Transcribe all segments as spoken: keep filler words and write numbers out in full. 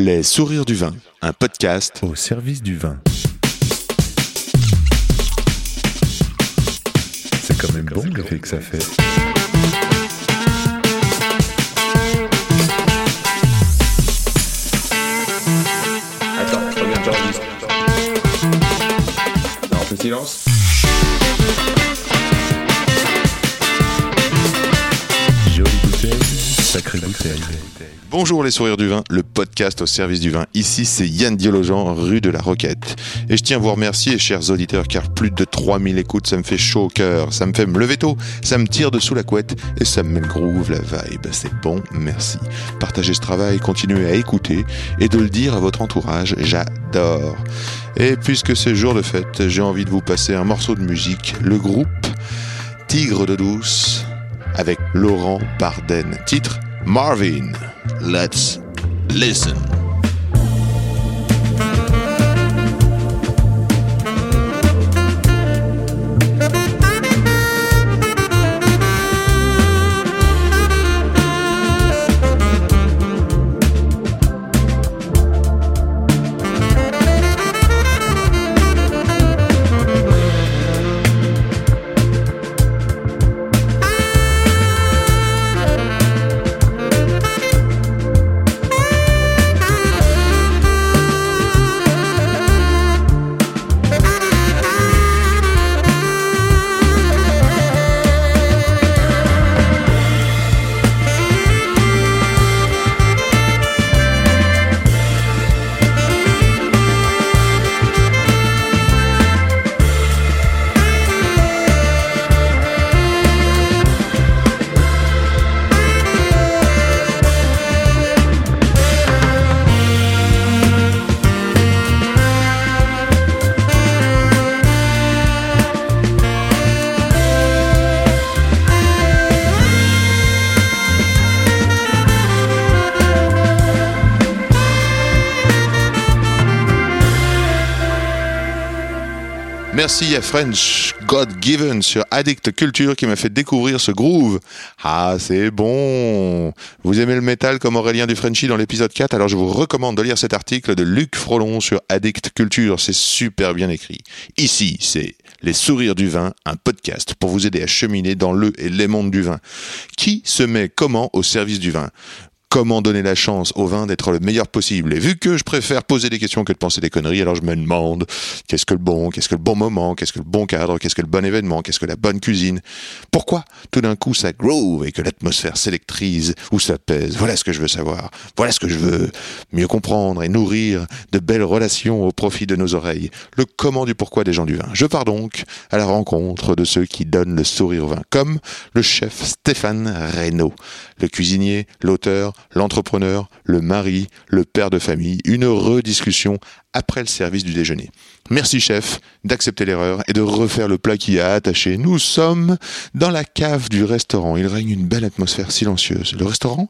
Les sourires du vin, un podcast au service du vin. C'est quand même bon le fait que ça fait. Attends, je regarde, j'enregistre. Non, on fait silence. Sacré bouteille. Bonjour les sourires du vin, le podcast au service du vin. Ici c'est Yann Diologent, rue de la Roquette. Et je tiens à vous remercier chers auditeurs car plus de trois mille écoutes, ça me fait chaud au cœur, ça me fait me lever tôt, ça me tire de sous la couette et ça me met le groove, la vibe. C'est bon, merci. Partagez ce travail, continuez à écouter et de le dire à votre entourage, j'adore. Et puisque c'est jour de fête, j'ai envie de vous passer un morceau de musique, le groupe Tigre de Douce, avec Laurent Bardenne. Titre Marvin. Let's listen. Merci à French God Given sur Addict Culture qui m'a fait découvrir ce groove. Ah, c'est bon. Vous aimez le métal comme Aurélien Dufrenchy dans l'épisode quatre? Alors je vous recommande de lire cet article de Luc Frolon sur Addict Culture. C'est super bien écrit. Ici, c'est Les sourires du vin, un podcast pour vous aider à cheminer dans le et les mondes du vin. Qui se met comment au service du vin ? Comment donner la chance au vin d'être le meilleur possible ? Et vu que je préfère poser des questions que de penser des conneries, alors je me demande qu'est-ce que le bon, qu'est-ce que le bon moment, qu'est-ce que le bon cadre, qu'est-ce que le bon événement, qu'est-ce que la bonne cuisine ? Pourquoi tout d'un coup ça groove et que l'atmosphère s'électrise ou ça pèse ? Voilà ce que je veux savoir, voilà ce que je veux mieux comprendre et nourrir de belles relations au profit de nos oreilles. Le comment du pourquoi des gens du vin. Je pars donc à la rencontre de ceux qui donnent le sourire au vin, comme le chef Stéphane Reynaud, le cuisinier, l'auteur, l'entrepreneur, le mari, le père de famille, une rediscussion après le service du déjeuner. Merci chef d'accepter l'erreur et de refaire le plat qui a attaché. Nous sommes dans la cave du restaurant. Il règne une belle atmosphère silencieuse. Le restaurant ?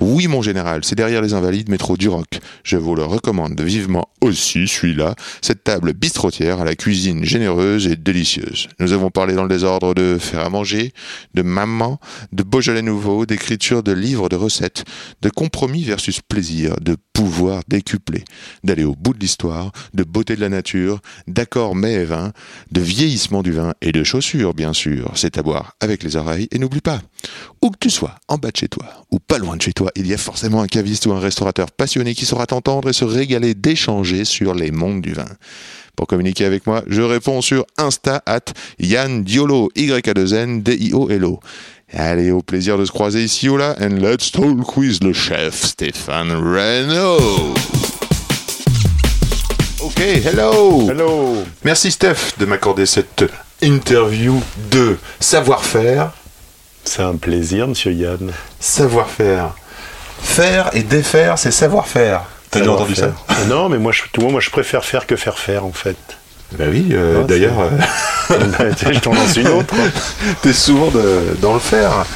Oui mon général, c'est derrière les Invalides, métro Duroc. Je vous le recommande vivement aussi celui-là, cette table bistrotière à la cuisine généreuse et délicieuse. Nous avons parlé dans le désordre de faire à manger, de maman, de Beaujolais Nouveau, d'écriture de livres de recettes, de compromis versus plaisir, de pouvoir décuplé, d'aller au bout de l'histoire, de beauté de la nature, d'accords mets et vins, de vieillissement du vin et de chaussures, bien sûr. C'est à boire avec les oreilles et n'oublie pas, où que tu sois, en bas de chez toi ou pas loin de chez toi, il y a forcément un caviste ou un restaurateur passionné qui saura t'entendre et se régaler d'échanger sur les mondes du vin. Pour communiquer avec moi, je réponds sur Insta at Yann Diolo, Y A deux N D I O L O. Allez, au plaisir de se croiser ici ou là, and let's talk quiz le chef Stéphane Reynaud. Ok, hello. Hello. Merci Steph de m'accorder cette interview de savoir-faire. C'est un plaisir, monsieur Yann. Savoir-faire. Faire et défaire, c'est savoir-faire. T'as déjà entendu ça ? Non, mais moi je, moi, je préfère faire que faire faire, en fait. Ben oui, euh, ouais, d'ailleurs, euh... je t'en lance une autre. T'es souvent de, dans le faire.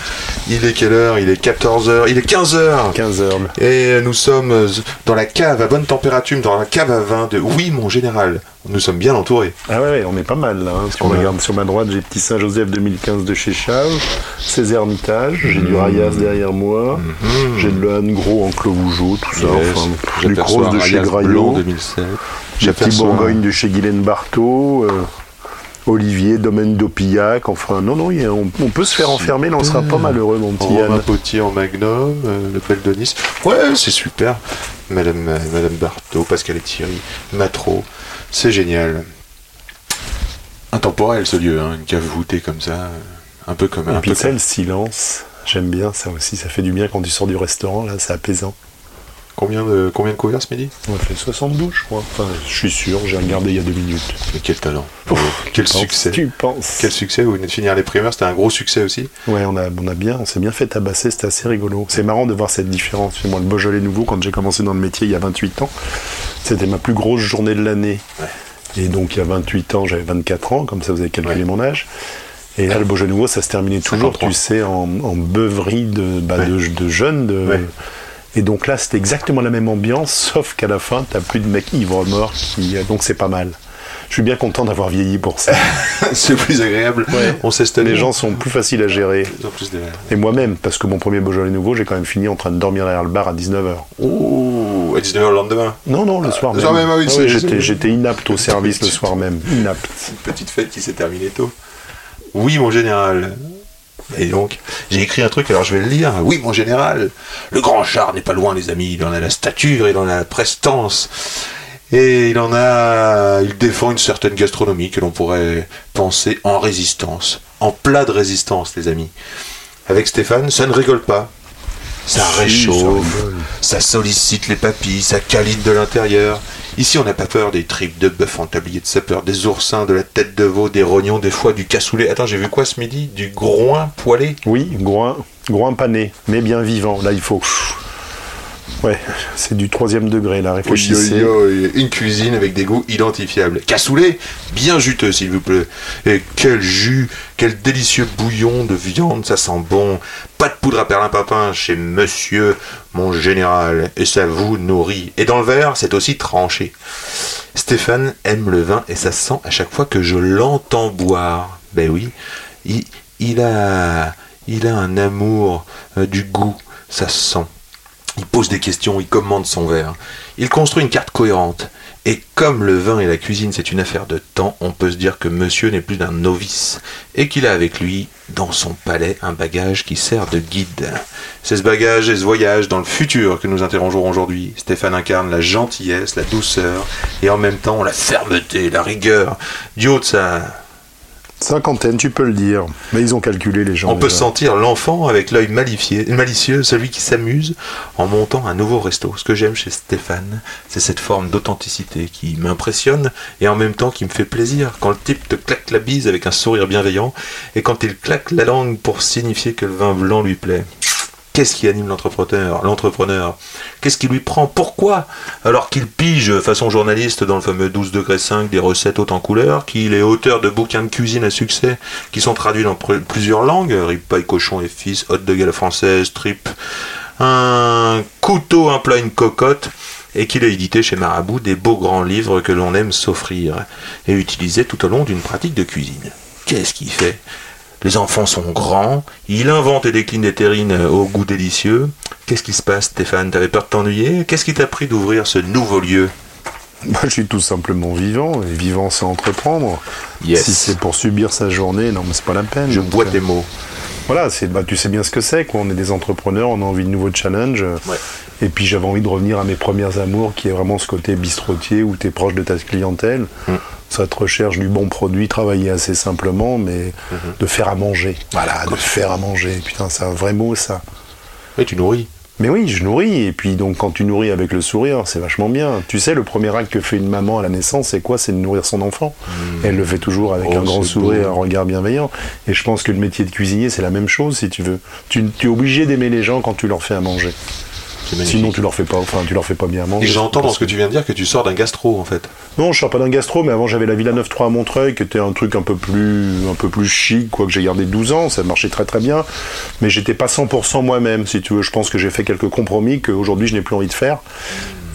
Il est quelle heure ? Il est quatorze heures. Il est quinze heures. quinze heures. Et nous sommes dans la cave à bonne température, dans la cave à vin de Oui, mon général. Nous sommes bien entourés. Ah ouais, on est pas mal là. Hein. Si on ouais. regarde sur ma droite, j'ai petit Saint-Joseph deux mille quinze de chez Chave, ses Hermitages, j'ai mmh. du Rayas derrière moi, mmh. j'ai de l'Anne Gros en Cros-Bougeau, tout ça. Yes. Enfin, j'ai du Cros de chez Graillot, j'ai petit Bourgogne de chez Guylaine Barthot. Euh... Olivier, Domaine d'Opillac, enfin non, non, a, on, on peut se faire enfermer, là on sera pas malheureux, mon petit Yann. Romain Potier en Magnum, euh, le Pel de Nice, ouais, c'est super, Madame, euh, Madame Barthot, Pascal et Thierry, Matro, c'est génial. Intemporel ce lieu, hein, une cave voûtée comme ça, un peu comme... Et un puis peu ça, comme... le silence, j'aime bien ça aussi, ça fait du bien quand tu sors du restaurant, là, c'est apaisant. Combien de, combien de couverts ce midi ? On a fait soixante-douze, je crois. Enfin, je suis sûr, j'ai regardé il y a deux minutes. Mais quel talent. Ouf, quel tu succès. Penses, tu penses. Quel succès, vous venez de finir les primeurs, c'était un gros succès aussi. Ouais, on, a, on, a bien, on s'est bien fait tabasser, c'était assez rigolo. C'est marrant de voir cette différence. Moi, le Beaujolais Nouveau, quand j'ai commencé dans le métier il y a vingt-huit ans, c'était ma plus grosse journée de l'année. Ouais. Et donc, il y a vingt-huit ans, j'avais vingt-quatre ans, comme ça vous avez calculé ouais. mon âge. Et là, le Beaujolais Nouveau, ça se terminait toujours, cinquante-trois. Tu sais, en, en beuverie de, bah, ouais. de, de jeunes, de... Ouais. Et donc là, c'était exactement la même ambiance, sauf qu'à la fin, t'as plus de mecs ivres-morts, qui... donc c'est pas mal. Je suis bien content d'avoir vieilli pour ça. C'est plus agréable. Ouais. On s'est les gens sont plus faciles à gérer. Plus de... Et moi-même, parce que mon premier Beaujolais Nouveau, j'ai quand même fini en train de dormir derrière le bar à dix-neuf heures. Oh, à dix-neuf heures le lendemain ? Non, non, le ah, soir même. Le soir même, ah oui, ah, oui j'étais, j'étais inapte au service le soir même. Inapte. Une petite fête qui s'est terminée tôt. Oui, mon général. Et donc, j'ai écrit un truc, alors je vais le lire. Oui, mon général, le grand char n'est pas loin, les amis. Il en a la stature, il en a la prestance. Et il en a... Il défend une certaine gastronomie que l'on pourrait penser en résistance. En plat de résistance, les amis. Avec Stéphane, ça ne rigole pas. Ça réchauffe, ça sollicite les papilles, ça câline de l'intérieur. Ici, on n'a pas peur des tripes de bœuf en tablier de sapeur, des oursins, de la tête de veau, des rognons, des foies, du cassoulet. Attends, j'ai vu quoi ce midi ? Du groin poêlé ? Oui, groin, groin pané, mais bien vivant. Là, il faut... Ouais, c'est du troisième degré, là, réfléchissez. Une cuisine avec des goûts identifiables. Cassoulet, bien juteux, s'il vous plaît. Et quel jus, quel délicieux bouillon de viande, ça sent bon. Pas de poudre à perlimpinpin chez monsieur, mon général. Et ça vous nourrit. Et dans le verre, c'est aussi tranché. Stéphane aime le vin et ça sent à chaque fois que je l'entends boire. Ben oui, il, il, a, il a un amour euh, du goût, ça sent. Il pose des questions, il commande son verre. Il construit une carte cohérente. Et comme le vin et la cuisine, c'est une affaire de temps, on peut se dire que monsieur n'est plus d'un novice et qu'il a avec lui, dans son palais, un bagage qui sert de guide. C'est ce bagage et ce voyage dans le futur que nous interrogerons aujourd'hui. Stéphane incarne la gentillesse, la douceur et en même temps la fermeté, la rigueur. Du haut de sa... cinquantaine, tu peux le dire. Mais ils ont calculé les gens. On peut là. Sentir l'enfant avec l'œil malifié, malicieux, celui qui s'amuse en montant un nouveau resto. Ce que j'aime chez Stéphane, c'est cette forme d'authenticité qui m'impressionne et en même temps qui me fait plaisir. Quand le type te claque la bise avec un sourire bienveillant et quand il claque la langue pour signifier que le vin blanc lui plaît. Qu'est-ce qui anime l'entrepreneur, l'entrepreneur ? Qu'est-ce qui lui prend ? Pourquoi ? Alors qu'il pige façon journaliste dans le fameux douze degrés cinq des recettes hautes en couleurs, qu'il est auteur de bouquins de cuisine à succès qui sont traduits dans pr- plusieurs langues, ripaille, cochon et fils, hot de gala française, trip, un couteau, un plat, une cocotte, et qu'il a édité chez Marabout des beaux grands livres que l'on aime s'offrir et utiliser tout au long d'une pratique de cuisine. Qu'est-ce qu'il fait ? Les enfants sont grands, il invente et décline des terrines au goût délicieux. Qu'est-ce qui se passe, Stéphane ? T'avais peur de t'ennuyer ? Qu'est-ce qui t'a pris d'ouvrir ce nouveau lieu ? Moi, je suis tout simplement vivant, et vivant, c'est entreprendre. Yes. Si c'est pour subir sa journée, non, mais c'est pas la peine. Je bois tes mots. Voilà, c'est, bah, tu sais bien ce que c'est, quoi. On est des entrepreneurs, on a envie de nouveaux challenges. Ouais. Et puis j'avais envie de revenir à mes premières amours, qui est vraiment ce côté bistrotier où tu es proche de ta clientèle. Mmh. Ça te recherche du bon produit, travailler assez simplement, mais mmh. de faire à manger. Voilà, de faire à manger. Putain, c'est un vrai mot, ça. Et tu nourris. Mais oui, je nourris. Et puis, donc, quand tu nourris avec le sourire, c'est vachement bien. Tu sais, le premier acte que fait une maman à la naissance, c'est quoi ? C'est de nourrir son enfant. Mmh. Elle le fait toujours avec oh, un grand sourire, beau. Un regard bienveillant. Et je pense que le métier de cuisinier, c'est la même chose, si tu veux. Tu, tu es obligé d'aimer les gens quand tu leur fais à manger. Sinon, tu leur fais pas, enfin, tu leur fais pas bien manger. Et j'entends dans ce que tu viens de dire que tu sors d'un gastro, en fait. Non, je sors pas d'un gastro, mais avant, j'avais la Villa neuf trois à Montreuil, qui était un truc un peu plus, un peu plus chic, quoi, que j'ai gardé douze ans, ça marchait très très bien, mais j'étais pas cent pour cent moi-même, si tu veux. Je pense que j'ai fait quelques compromis qu'aujourd'hui, je n'ai plus envie de faire.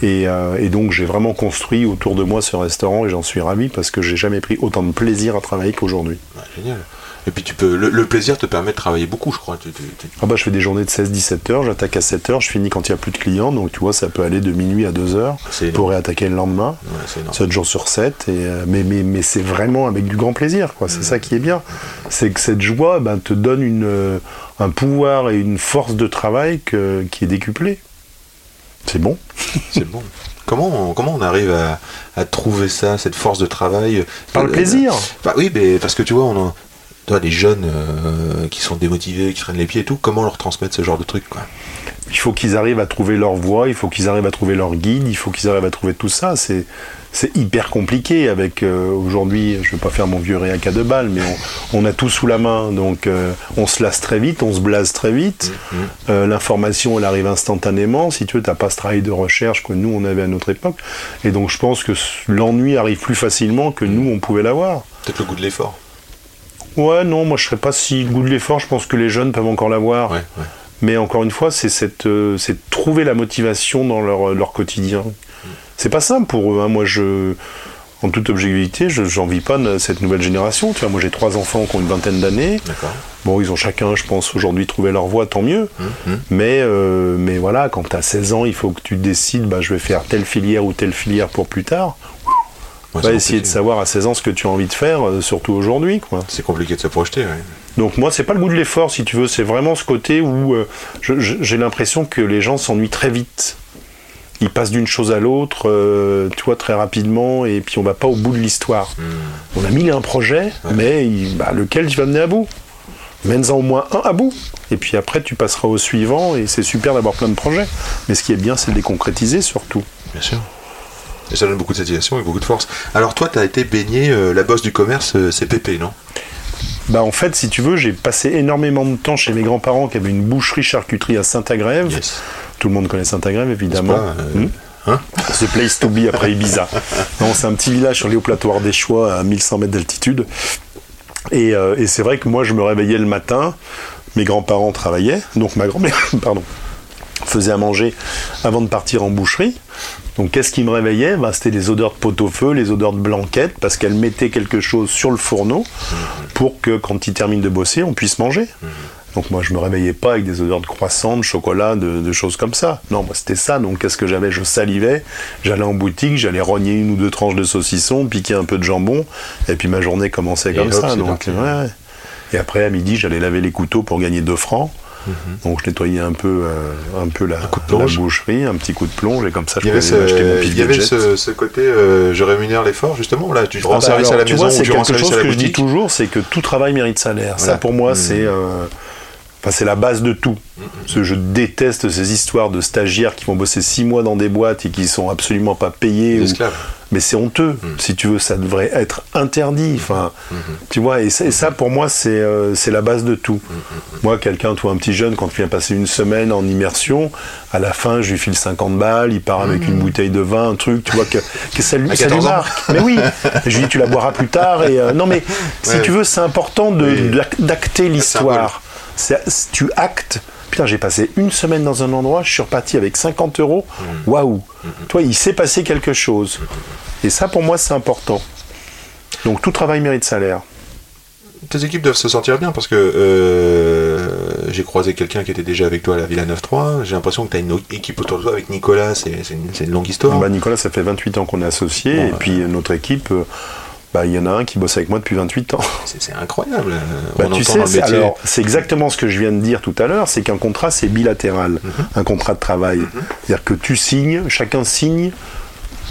Et, euh, et donc, j'ai vraiment construit autour de moi ce restaurant, et j'en suis ravi, parce que j'ai jamais pris autant de plaisir à travailler qu'aujourd'hui. Ouais, génial. Et puis tu peux, le, le plaisir te permet de travailler beaucoup, je crois. Tu, tu, tu... Ah bah je fais des journées de seize à dix-sept heures, j'attaque à sept heures, je finis quand il n'y a plus de clients, donc tu vois, ça peut aller de minuit à deux heures, pour réattaquer le lendemain, ouais, sept jours sur sept, et, mais, mais, mais c'est vraiment avec du grand plaisir, quoi. C'est mmh. ça qui est bien, c'est que cette joie bah, te donne une, un pouvoir et une force de travail que, qui est décuplée. C'est bon. C'est bon. Comment on, comment on arrive à, à trouver ça, cette force de travail ? Par le plaisir. Bah oui, mais parce que tu vois, on a... Toi, les jeunes euh, qui sont démotivés, qui traînent les pieds et tout, comment leur transmettre ce genre de truc, quoi ? Il faut qu'ils arrivent à trouver leur voie, il faut qu'ils arrivent à trouver leur guide, il faut qu'ils arrivent à trouver tout ça. C'est, c'est hyper compliqué avec, euh, aujourd'hui, je ne vais pas faire mon vieux réac à deux balles, mais on, on a tout sous la main, donc euh, on se lasse très vite, on se blase très vite. Mm-hmm. euh, l'information, elle arrive instantanément. Si tu veux, tu n'as pas ce travail de recherche que nous, on avait à notre époque. Et donc, je pense que l'ennui arrive plus facilement que nous, on pouvait l'avoir. Peut-être le goût de l'effort. Ouais, non, moi je ne serais pas si le goût de l'effort, je pense que les jeunes peuvent encore l'avoir. Ouais, ouais. Mais encore une fois, c'est, cette, euh, c'est trouver la motivation dans leur, leur quotidien. C'est pas simple pour eux, hein. Moi, je, en toute objectivité, je n'envie pas cette nouvelle génération. Tu vois, moi j'ai trois enfants qui ont une vingtaine d'années. D'accord. Bon, ils ont chacun, je pense, aujourd'hui trouvé leur voie, tant mieux. Mm-hmm. Mais, euh, mais voilà, quand tu as seize ans, il faut que tu décides, bah, je vais faire telle filière ou telle filière pour plus tard. On va essayer de savoir à seize ans ce que tu as envie de faire, euh, surtout aujourd'hui, quoi. C'est compliqué de se projeter, oui. Donc moi, c'est pas le goût de l'effort, si tu veux, c'est vraiment ce côté où euh, je, je, j'ai l'impression que les gens s'ennuient très vite. Ils passent d'une chose à l'autre, euh, tu vois, très rapidement, et puis on va pas au bout de l'histoire. Mmh. On a mis un projet, ouais. mais il, bah, lequel tu vas mener à bout ? Mène-en au moins un à bout, et puis après, tu passeras au suivant, et c'est super d'avoir plein de projets. Mais ce qui est bien, c'est de les concrétiser, surtout. Bien sûr. Et ça donne beaucoup de satisfaction et beaucoup de force. Alors toi, tu as été baigné euh, la bosse du commerce euh, C P P, non ? Bah en fait, si tu veux, j'ai passé énormément de temps chez mes grands-parents qui avaient une boucherie-charcuterie à Saint-Agrève. Yes. Tout le monde connaît Saint-Agrève, évidemment. C'est pas, euh... mmh. hein The place to be après Ibiza. Non, c'est un petit village sur les hauts plateaux des Choix à mille cent mètres d'altitude. Et, euh, et c'est vrai que moi, je me réveillais le matin, mes grands-parents travaillaient, donc ma grand-mère, pardon, faisait à manger avant de partir en boucherie. Donc qu'est-ce qui me réveillait ? Ben, c'était les odeurs de pot-au-feu, les odeurs de blanquette, parce qu'elle mettait quelque chose sur le fourneau mmh. pour que quand il termine de bosser, on puisse manger. Mmh. Donc moi, je me réveillais pas avec des odeurs de croissant, de chocolat, de, de choses comme ça. Non, moi, c'était ça. Donc qu'est-ce que j'avais ? Je salivais, j'allais en boutique, j'allais rogner une ou deux tranches de saucisson, piquer un peu de jambon, et puis ma journée commençait et comme hop, ça. Donc, ouais. Ouais. Et après, à midi, j'allais laver les couteaux pour gagner deux francs. Donc je nettoyais un peu, euh, un peu la, un la boucherie, un petit coup de plonge, et comme ça je pouvais ce, acheter mon pied. Il y avait ce, ce côté, euh, je rémunère l'effort, justement, là, tu te rends ah bah service alors, à la tu maison, vois, c'est ou tu rends service à la boutique. Quelque chose que je dis toujours, c'est que tout travail mérite salaire. Voilà. Ça pour moi, mmh. c'est, euh, c'est la base de tout. Mmh. Parce que je déteste ces histoires de stagiaires qui vont bosser six mois dans des boîtes et qui sont absolument pas payés. Ou... Mais c'est honteux. Mmh. Si tu veux, ça devrait être interdit. Enfin, mmh. tu vois, et, et ça, pour moi, c'est, euh, c'est la base de tout. Mmh. Moi, quelqu'un, toi, un petit jeune, quand il vient passer une semaine en immersion, à la fin, je lui file cinquante balles, il part avec mmh. une bouteille de vin, un truc, tu vois, que, que ça lui, ça lui marque. Mais oui, je lui dis, tu la boiras plus tard. Et, euh, non, mais si ouais. tu veux, c'est important de, oui. d'acter l'histoire. C'est, tu actes. Putain, j'ai passé une semaine dans un endroit, je suis reparti avec cinquante euros. Waouh! Toi, il s'est passé quelque chose. Et ça, pour moi, c'est important. Donc, tout travail mérite salaire. Tes équipes doivent se sentir bien parce que euh, j'ai croisé quelqu'un qui était déjà avec toi à la Villa neuf trois. J'ai l'impression que tu as une équipe autour de toi avec Nicolas. C'est, c'est, une, c'est une longue histoire. Bah, Nicolas, ça fait vingt-huit ans qu'on est associés. Bon, et euh... puis, notre équipe. Euh, Bah, il y en a un qui bosse avec moi depuis vingt-huit ans. C'est, c'est incroyable. Bah, on tu sais, c'est, alors, c'est exactement ce que je viens de dire tout à l'heure, c'est qu'un contrat, c'est bilatéral, mm-hmm. un contrat de travail. Mm-hmm. C'est-à-dire que tu signes, chacun signe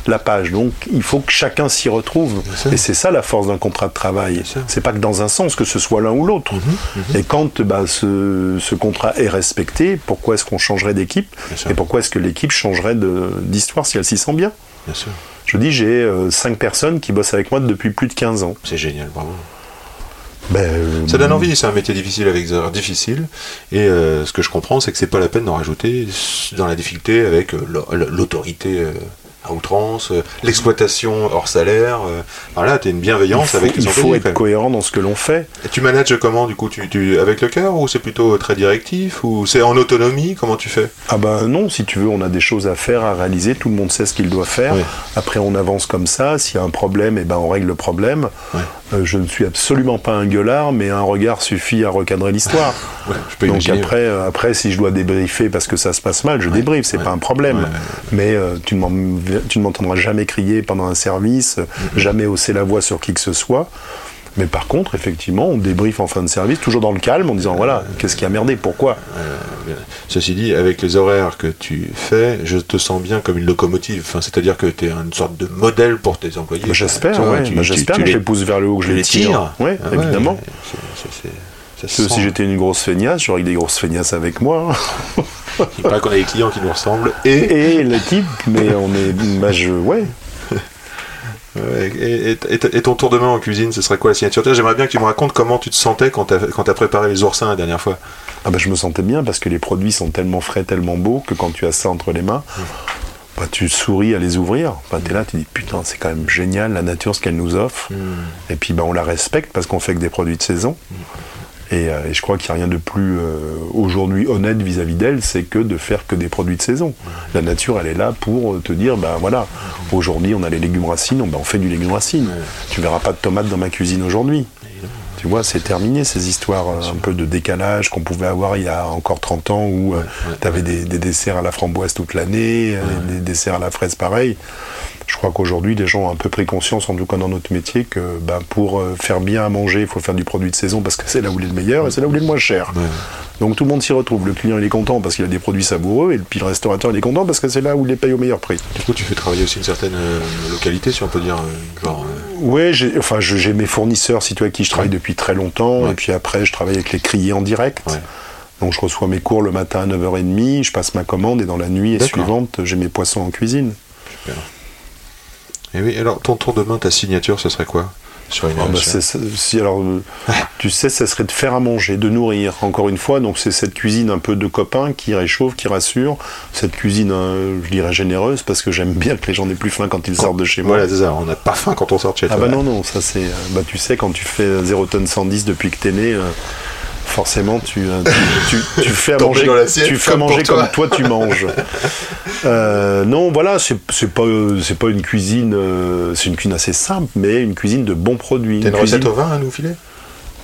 la page. Donc, il faut que chacun s'y retrouve. Et c'est ça la force d'un contrat de travail. C'est pas que dans un sens, que ce soit l'un ou l'autre. Mm-hmm. Et quand bah, ce, ce contrat est respecté, pourquoi est-ce qu'on changerait d'équipe ? Et pourquoi est-ce que l'équipe changerait de, d'histoire si elle s'y sent bien ? Bien sûr. Je dis, j'ai cinq personnes qui bossent avec moi depuis plus de quinze ans. C'est génial, bravo. Ben, ça donne envie, c'est un métier difficile avec des heures difficiles, et euh, ce que je comprends, c'est que c'est pas la peine d'en rajouter dans la difficulté avec l'autorité à outrance, l'exploitation hors salaire. Alors là, t'es une bienveillance faut, avec les employés. Il faut être cohérent dans ce que l'on fait. Et tu manages comment, du coup, tu, tu, avec le cœur, ou c'est plutôt très directif, ou c'est en autonomie, comment tu fais? Ah ben non, si tu veux, on a des choses à faire, à réaliser, tout le monde sait ce qu'il doit faire. Oui. Après, on avance comme ça, s'il y a un problème, eh ben, on règle le problème. Oui. Euh, je ne suis absolument pas un gueulard, mais un regard suffit à recadrer l'histoire. Ouais, je peux imaginer. Donc après, euh, après, si je dois débriefer parce que ça se passe mal, je ouais, débriefe, c'est ouais, pas un problème. Ouais, ouais, ouais. Mais euh, tu ne m'en... Tu ne m'entendras jamais crier pendant un service, mmh. jamais hausser la voix sur qui que ce soit. Mais par contre, effectivement, on débriefe en fin de service, toujours dans le calme, en disant, voilà, qu'est-ce qui a merdé, pourquoi ? euh, Ceci dit, avec les horaires que tu fais, je te sens bien comme une locomotive. Enfin, c'est-à-dire que tu es une sorte de modèle pour tes employés. Bah, j'espère, enfin, ouais, tu, bah, tu, j'espère tu, tu que les... je les pousse vers le haut, que tu je les tire. tire. Oui, ah, évidemment. Ouais, c'est, c'est, c'est, ça se si sent. J'étais une grosse feignasse, j'aurais des grosses feignasses avec moi. Il paraît qu'on a des clients qui nous ressemblent et, et l'équipe, mais on est bah je, ouais. Et, et, et, et ton tour de main en cuisine, ce serait quoi la signature? J'aimerais bien que tu me racontes comment tu te sentais quand t'as, quand t'as préparé les oursins la dernière fois. Ah bah je me sentais bien parce que les produits sont tellement frais, tellement beaux que quand tu as ça entre les mains, mmh. bah tu souris à les ouvrir. Bah t'es là, tu dis putain c'est quand même génial la nature ce qu'elle nous offre. Mmh. Et puis bah on la respecte parce qu'on fait que des produits de saison. Mmh. Et, euh, et je crois qu'il n'y a rien de plus euh, aujourd'hui honnête vis-à-vis d'elle, c'est que de faire que des produits de saison. La nature, elle est là pour te dire, ben voilà, aujourd'hui on a les légumes racines, on, ben, on fait du légume racine. Tu verras pas de tomates dans ma cuisine aujourd'hui. Tu vois, c'est terminé ces histoires euh, un peu de décalage qu'on pouvait avoir il y a encore trente ans où euh, tu avais des, des desserts à la framboise toute l'année, euh, des desserts à la fraise pareil. Je crois qu'aujourd'hui, les gens ont un peu pris conscience, en tout cas dans notre métier, que ben, pour faire bien à manger, il faut faire du produit de saison parce que c'est là où il est le meilleur et c'est là où il est le moins cher. Ouais. Donc tout le monde s'y retrouve. Le client, il est content parce qu'il a des produits savoureux et puis le restaurateur, il est content parce que c'est là où il les paye au meilleur prix. Du coup, tu fais travailler aussi une certaine euh, localité, si on peut dire euh, genre, euh... Oui, j'ai, enfin, je, j'ai mes fournisseurs, si tu veux, avec qui je travaille ouais. depuis très longtemps. Ouais. Et puis après, je travaille avec les criers en direct. Ouais. Donc je reçois mes cours le matin à neuf heures trente, je passe ma commande et dans la nuit et suivante, j'ai mes poissons en cuisine. Super. Et oui, alors ton tour de main, ta signature, ce serait quoi sur une ah bah c'est, si, alors, tu sais, ça serait de faire à manger, de nourrir, encore une fois. Donc c'est cette cuisine un peu de copain qui réchauffe, qui rassure. Cette cuisine, euh, je dirais généreuse, parce que j'aime bien que les gens n'aient plus faim quand ils quand, sortent de chez moi. Voilà, c'est ça, on n'a pas faim quand on sort de chez toi. Ah bah non, non, ça c'est... Bah tu sais, quand tu fais zéro tonne cent dix depuis que t'es né... Euh, forcément, tu, tu, tu, tu fais à manger, tu fais comme, manger toi. comme toi tu manges. Euh, non, voilà, c'est, c'est, pas, c'est pas une cuisine, euh, c'est une cuisine assez simple, mais une cuisine de bons produits. T'as une, une cuisine... recette au vin à nous filer ?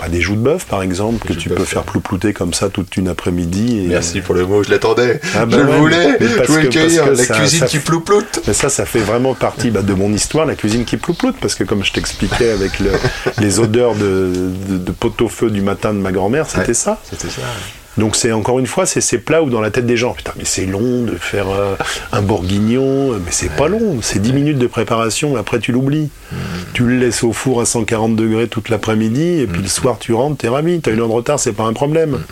Bah, des joues de bœuf, par exemple, des que tu peux faire plouplouter comme ça toute une après-midi. Et... Merci pour le mot, je l'attendais. Ah bah je ouais, le voulais, je voulais que, cueillir, la ça, cuisine ça, qui plouploute. Mais ça, ça fait vraiment partie bah, de mon histoire, la cuisine qui plouploute, parce que comme je t'expliquais avec le, les odeurs de, de, de pot-au-feu du matin de ma grand-mère, c'était ouais, ça. C'était ça, ouais. Donc c'est encore une fois, c'est ces plats où dans la tête des gens, putain mais c'est long de faire euh, un bourguignon, mais c'est ouais. pas long, c'est dix minutes de préparation, après tu l'oublies. Mmh. Tu le laisses au four à cent quarante degrés toute l'après-midi, et puis mmh. le soir tu rentres, t'es ravi, t'as une heure de retard, c'est pas un problème. Mmh.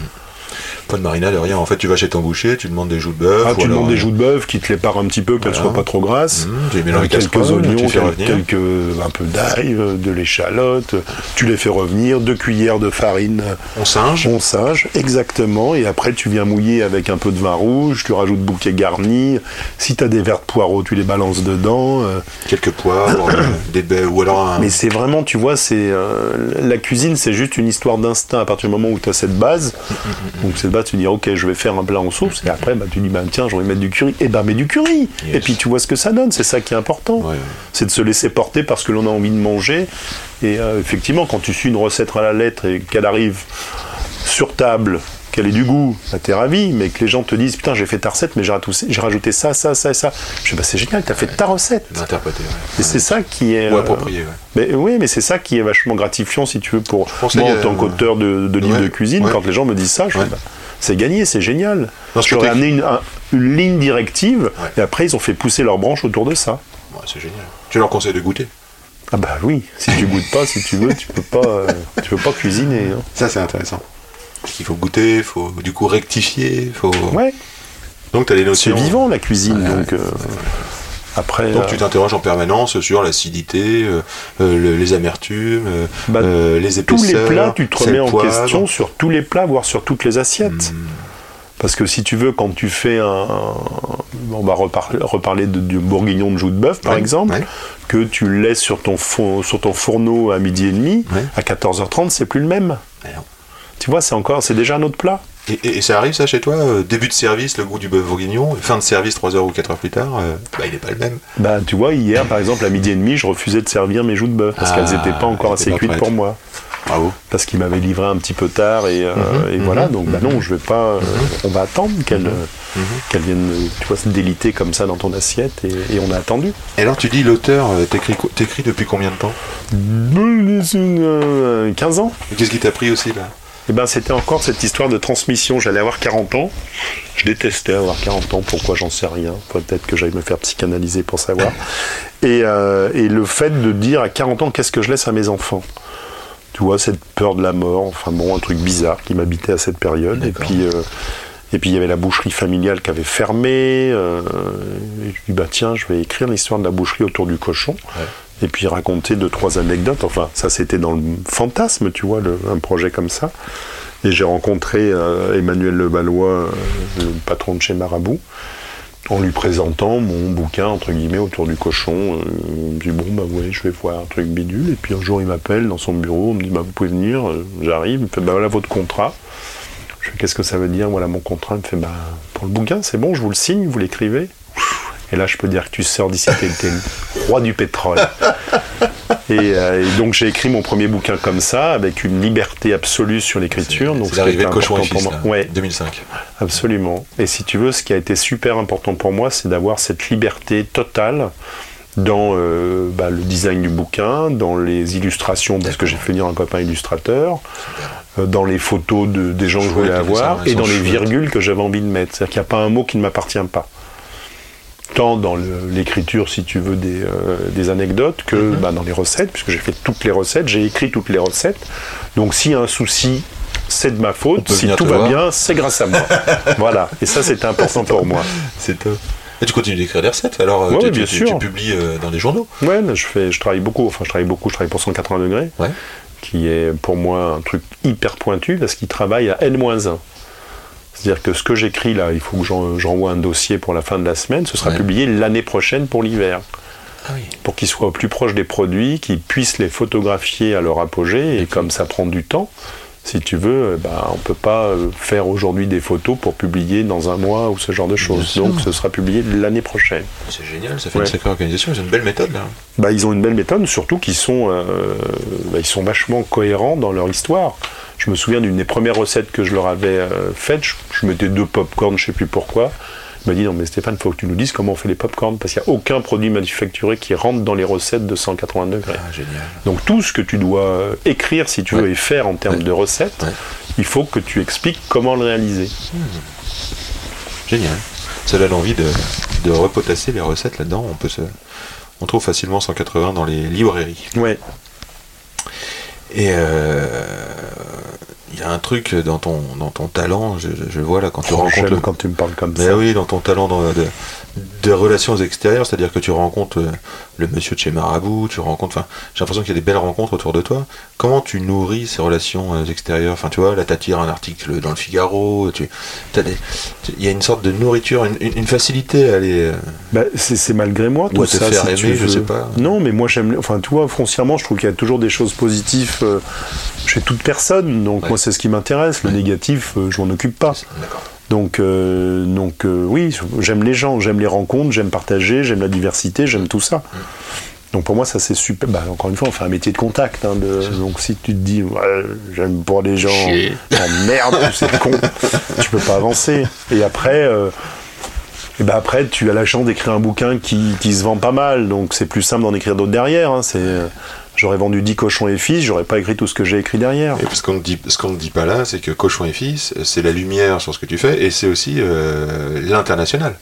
Pas de marinade, rien. En fait, tu vas chez ton boucher, tu demandes des joues de bœuf. Ah, tu alors... demandes des joues de bœuf qui te les parent un petit peu, qu'elles ne voilà. soient pas trop grasses. Mmh, euh, quelques oignons, quelques, un peu d'ail, de l'échalote. Tu les fais revenir, deux cuillères de farine. On singe. On singe, exactement. Et après, tu viens mouiller avec un peu de vin rouge, tu rajoutes bouquet garni. Si tu as des verres de poireaux, tu les balances dedans. Quelques poivres, des baies ou alors un... Mais c'est vraiment, tu vois, c'est euh, la cuisine, c'est juste une histoire d'instinct. À partir du moment où tu as cette base, donc cette base, tu dis ok je vais faire un plat en sauce et après bah, tu dis bah, tiens je vais mettre du curry et ben bah, mets du curry yes. et puis tu vois ce que ça donne, c'est ça qui est important ouais, ouais. c'est de se laisser porter parce que l'on a envie de manger et euh, effectivement quand tu suis une recette à la lettre et qu'elle arrive sur table, qu'elle ait du goût, bah, t'es ravi, mais que les gens te disent putain j'ai fait ta recette mais j'ai rajouté, j'ai rajouté ça, ça, ça et ça, je dis bah c'est génial t'as fait ouais, ta recette interprété, ouais. et ouais. c'est ça qui est ou approprié ouais. Mais, oui, mais c'est ça qui est vachement gratifiant si tu veux pour moi en tant euh... qu'auteur de, de livres ouais, de cuisine ouais. quand les gens me disent ça je ouais. dis bah, c'est gagné, c'est génial. J'aurais amené une, un, une ligne directive, ouais. et après, ils ont fait pousser leurs branches autour de ça. Ouais, c'est génial. Tu leur conseilles de goûter ? Ah bah oui, si tu goûtes pas, si tu veux, tu peux pas, euh, tu peux pas cuisiner. Hein. Ça, c'est intéressant. Parce qu'il faut goûter, il faut du coup rectifier, faut... Ouais. Donc, t'as les notions... C'est vivant, la cuisine, ouais, donc... Euh... Après, donc euh... tu t'interroges en permanence sur l'acidité, euh, le, les amertumes, euh, bah, euh, les épaisseurs. Tous les plats, tu te remets en poivre. Question sur tous les plats, voire sur toutes les assiettes. Mmh. Parce que si tu veux, quand tu fais un... un on va reparler, reparler de, du bourguignon de joue de bœuf, par ouais, exemple, ouais. que tu laisses sur ton, fo- sur ton fourneau à midi et demi, ouais. à quatorze heures trente, c'est plus le même. Ouais. Tu vois, c'est, encore, c'est déjà un autre plat. Et, et, et ça arrive, ça, chez toi euh, début de service, le goût du bœuf bourguignon, fin de service, trois heures ou quatre heures plus tard, euh, bah, il n'est pas le même. Bah, tu vois, hier, par exemple, à midi et demi, je refusais de servir mes joues de bœuf, parce ah, qu'elles n'étaient pas encore assez cuites pour moi. Bravo. Parce qu'ils m'avaient livré un petit peu tard, et, euh, mm-hmm, et mm-hmm, voilà, donc mm-hmm. bah non, je vais pas... Euh, mm-hmm. On va attendre qu'elles mm-hmm. qu'elle viennent, tu vois, se déliter comme ça dans ton assiette, et, et on a attendu. Et alors, tu dis, l'auteur, t'écris, t'écris depuis combien de temps ? quinze ans. Et qu'est-ce qui t'a pris aussi, là ? Eh ben, c'était encore cette histoire de transmission. J'allais avoir quarante ans. Je détestais avoir quarante ans. Pourquoi ? J'en sais rien. Peut-être que j'allais me faire psychanalyser pour savoir. Et, euh, et le fait de dire à quarante ans, qu'est-ce que je laisse à mes enfants ? Tu vois, cette peur de la mort. Enfin bon, un truc bizarre qui m'habitait à cette période. D'accord. Et puis, euh, et puis il y avait la boucherie familiale qui avait fermé. Euh, et je dis, bah tiens, je vais écrire l'histoire de la boucherie autour du cochon. Ouais. Et puis raconter deux, trois anecdotes. Enfin, ça, c'était dans le fantasme, tu vois, le, un projet comme ça. Et j'ai rencontré euh, Emmanuel Le Ballois, euh, le patron de chez Marabout, en lui présentant mon bouquin, entre guillemets, autour du cochon. Euh, on me dit, bon, bah ouais, je vais voir un truc bidule. Et puis un jour, il m'appelle dans son bureau, on me dit, bah vous pouvez venir, j'arrive. Il me fait, bah voilà votre contrat. Je fais, qu'est-ce que ça veut dire ? Voilà mon contrat. Il me fait, bah pour le bouquin, c'est bon, je vous le signe, vous l'écrivez. Et là, je peux dire que tu sors d'ici, t'es, t'es le roi du pétrole. Et, euh, et donc, j'ai écrit mon premier bouquin comme ça, avec une liberté absolue sur l'écriture. C'est, donc, c'est l'arrivée de Cochon et Fils, là, ouais. deux mille cinq. Absolument. Et si tu veux, ce qui a été super important pour moi, c'est d'avoir cette liberté totale dans euh, bah, le design du bouquin, dans les illustrations, parce D'accord. que j'ai fait venir un copain illustrateur, euh, dans les photos de, des gens je que je voulais avoir, et dans les chouette. virgules que j'avais envie de mettre. C'est-à-dire qu'il n'y a pas un mot qui ne m'appartient pas. Tant dans le, l'écriture, si tu veux, des, euh, des anecdotes, que mm-hmm. bah, dans les recettes, puisque j'ai fait toutes les recettes, j'ai écrit toutes les recettes. Donc s'il y a un souci, c'est de ma faute. Si tout va bien, c'est grâce à moi. Voilà. Et ça, c'était important pour moi. C'est top. Et tu continues d'écrire des recettes, alors ouais, tu, bien tu, sûr. tu publies euh, dans les journaux. Oui, je, fais, je travaille beaucoup. Enfin, je travaille beaucoup. Je travaille pour cent quatre-vingts degrés, ouais. qui est pour moi un truc hyper pointu, parce qu'il travaille à N moins un. C'est-à-dire que ce que j'écris là, il faut que j'en, j'envoie un dossier pour la fin de la semaine, ce sera ouais. publié l'année prochaine pour l'hiver. Ah oui. Pour qu'ils soient au plus proche des produits, qu'ils puissent les photographier à leur apogée, et comme ça prend du temps, si tu veux, bah, on ne peut pas faire aujourd'hui des photos pour publier dans un mois ou ce genre de choses. Donc ce sera publié l'année prochaine. C'est génial, ça fait ouais. une sacrée organisation, ils ont une belle méthode là. Bah, ils ont une belle méthode, surtout qu'ils sont, euh, bah, ils sont vachement cohérents dans leur histoire. Je me souviens d'une des premières recettes que je leur avais euh, faites, je, je mettais deux pop-corn, je ne sais plus pourquoi. Il m'a dit, non mais Stéphane, il faut que tu nous dises comment on fait les pop-corn, parce qu'il n'y a aucun produit manufacturé qui rentre dans les recettes de cent quatre-vingts degrés. Ah, génial. Donc tout ce que tu dois écrire, si tu ouais. veux, et faire en termes ouais. de recettes, ouais. il faut que tu expliques comment le réaliser. Hmm. Génial. Ça donne envie de, de repotasser les recettes là-dedans. On peut se... on trouve facilement cent quatre-vingts dans les librairies. Ouais. Et euh, il y a un truc dans ton, dans ton talent, je, je vois là quand tu rencontres... Le, quand tu me parles comme mais ça. Oui, dans ton talent de, de, de relations extérieures, c'est-à-dire que tu rencontres le monsieur de chez Marabout, tu rencontres... Enfin, j'ai l'impression qu'il y a des belles rencontres autour de toi. Comment tu nourris ces relations extérieures ? Enfin, tu vois, là, t'attires un article dans le Figaro, tu, t'as des, il y a une sorte de nourriture, une, une facilité à aller... Bah, c'est, c'est malgré moi, tout ça, faire si aimer, tu veux. Je sais pas. Non, mais moi, j'aime... Enfin, tu vois, foncièrement, je trouve qu'il y a toujours des choses positives euh, chez toute personne, donc ouais. moi, c'est ce qui m'intéresse. Le ouais. négatif, euh, je m'en occupe pas. D'accord. Donc, euh, donc euh, oui, j'aime les gens, j'aime les rencontres, j'aime partager, j'aime la diversité, j'aime tout ça. Donc pour moi, ça c'est super. Bah, encore une fois, on fait un métier de contact. Hein, de... Donc si tu te dis, ouais, j'aime pour les gens, ah, merde, c'est con, tu peux pas avancer. Et après, euh, et bah après, tu as la chance d'écrire un bouquin qui, qui se vend pas mal. Donc c'est plus simple d'en écrire d'autres derrière. Hein, c'est... J'aurais vendu dix cochons et fils, j'aurais pas écrit tout ce que j'ai écrit derrière. Et ce qu'on ne dit, ce qu'on ne dit pas là, c'est que cochons et fils, c'est la lumière sur ce que tu fais, et c'est aussi euh, l'international.